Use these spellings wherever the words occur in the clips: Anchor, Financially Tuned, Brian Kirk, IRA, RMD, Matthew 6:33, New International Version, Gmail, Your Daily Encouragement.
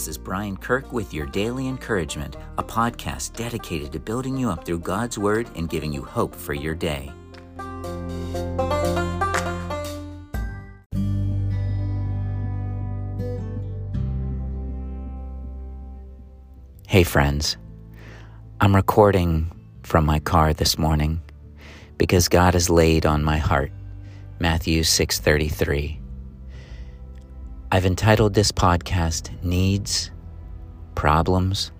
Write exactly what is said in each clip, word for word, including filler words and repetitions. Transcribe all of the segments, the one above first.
This is Brian Kirk with Your Daily Encouragement, a podcast dedicated to building you up through God's Word and giving you hope for your day. Hey friends, I'm recording from my car this morning because God has laid on my heart Matthew six thirty-three. I've entitled this podcast, Needs, Problems,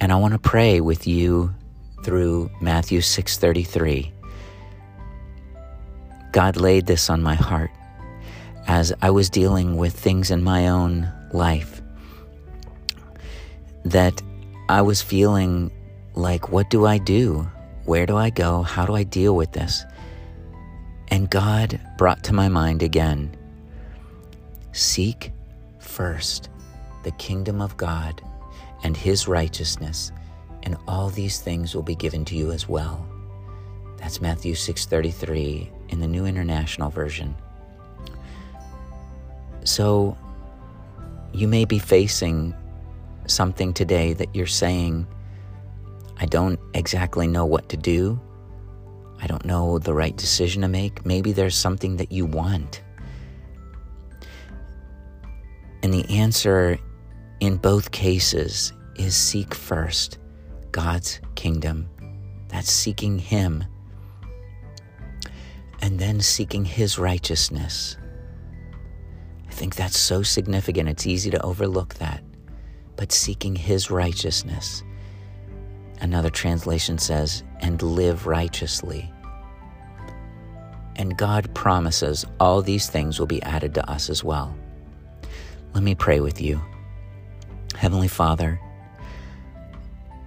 and I want to pray with you through Matthew six thirty-three. God laid this on my heart as I was dealing with things in my own life that I was feeling like, what do I do? Where do I go? How do I deal with this? And God brought to my mind again, seek first the kingdom of God and his righteousness, and all these things will be given to you as well. That's Matthew six thirty-three in the New International Version. So you may be facing something today that you're saying, I don't exactly know what to do. I don't know the right decision to make. Maybe there's something that you want. And the answer in both cases is seek first God's kingdom. That's seeking him. And then seeking his righteousness. I think that's so significant. It's easy to overlook that. But seeking his righteousness. Another translation says, and live righteously. And God promises all these things will be added to us as well. Let me pray with you. Heavenly Father,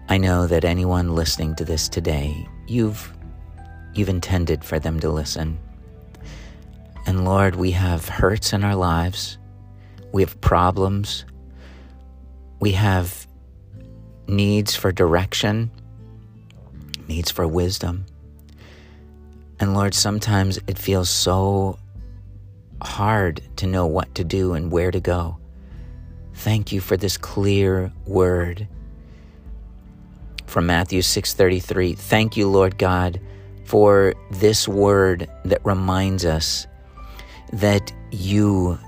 I know that anyone listening to this today, you've you've intended for them to listen. And Lord, we have hurts in our lives. We have problems. We have needs for direction, needs for wisdom. And Lord, sometimes it feels so hard to know what to do and where to go. Thank you for this clear word from Matthew six thirty-three. Thank you, Lord God, for this word that reminds us that you,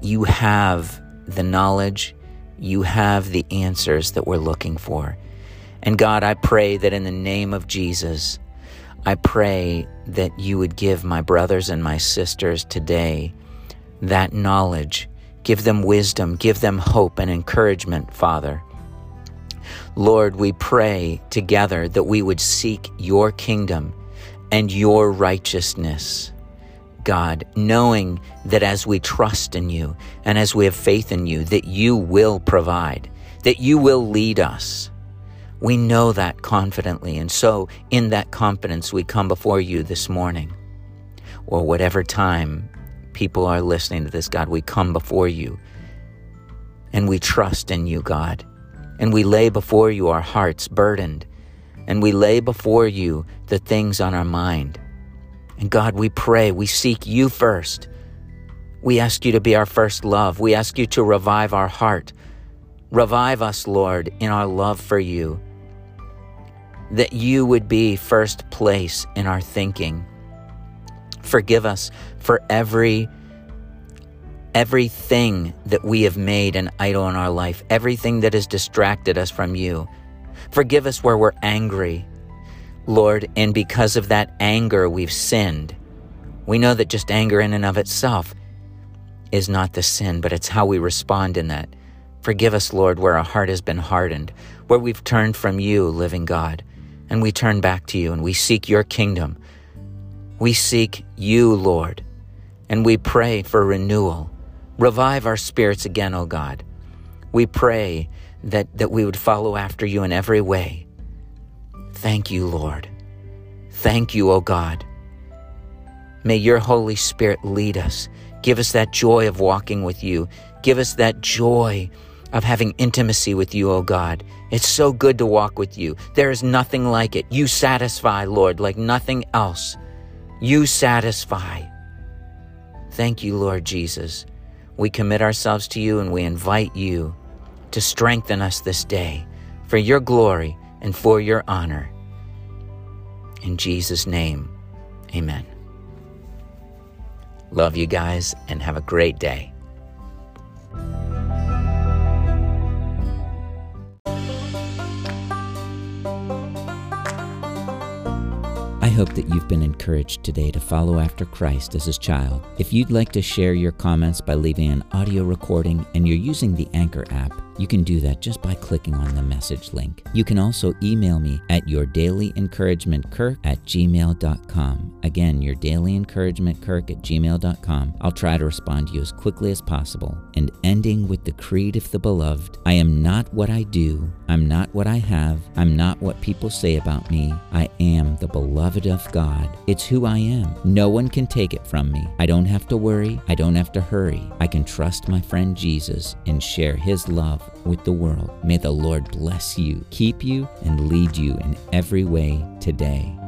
you have the knowledge, you have the answers that we're looking for. And God, I pray that in the name of Jesus, I pray that you would give my brothers and my sisters today that knowledge. Give them wisdom, give them hope and encouragement, Father. Lord, we pray together that we would seek your kingdom and your righteousness, God, knowing that as we trust in you and as we have faith in you, that you will provide, that you will lead us. We know that confidently, and so in that confidence we come before you this morning, or whatever time people are listening to this, God, we come before you, and we trust in you, God, and we lay before you our hearts burdened, and we lay before you the things on our mind. And God, we pray, we seek you first. We ask you to be our first love. We ask you to revive our heart. Revive us, Lord, in our love for you, that you would be first place in our thinking. Forgive us for every everything that we have made an idol in our life, everything that has distracted us from you. Forgive us where we're angry, Lord, and because of that anger we've sinned. We know that just anger in and of itself is not the sin, but it's how we respond in that. Forgive us, Lord, where our heart has been hardened, where we've turned from you, living God, and we turn back to you and we seek your kingdom. We seek you, Lord, and we pray for renewal. Revive our spirits again, O God. We pray that, that we would follow after you in every way. Thank you, Lord. Thank you, O God. May your Holy Spirit lead us. Give us that joy of walking with you. Give us that joy of having intimacy with you, O God. It's so good to walk with you. There is nothing like it. You satisfy, Lord, like nothing else. You satisfy. Thank you, Lord Jesus. We commit ourselves to you, and we invite you to strengthen us this day for your glory and for your honor. In Jesus' name, amen. Love you guys, and have a great day. I hope that you've been encouraged today to follow after Christ as his child. If you'd like to share your comments by leaving an audio recording and you're using the Anchor app, you can do that just by clicking on the message link. You can also email me at your daily encouragement kirk at gmail dot com. Again, your daily encouragement kirk at gmail dot com. I'll try to respond to you as quickly as possible. And ending with the creed of the beloved, I am not what I do, I'm not what I have, I'm not what people say about me, I am the beloved of God. It's who I am. No one can take it from me. I don't have to worry. I don't have to hurry. I can trust my friend Jesus and share his love with the world. May the Lord bless you, keep you, and lead you in every way today.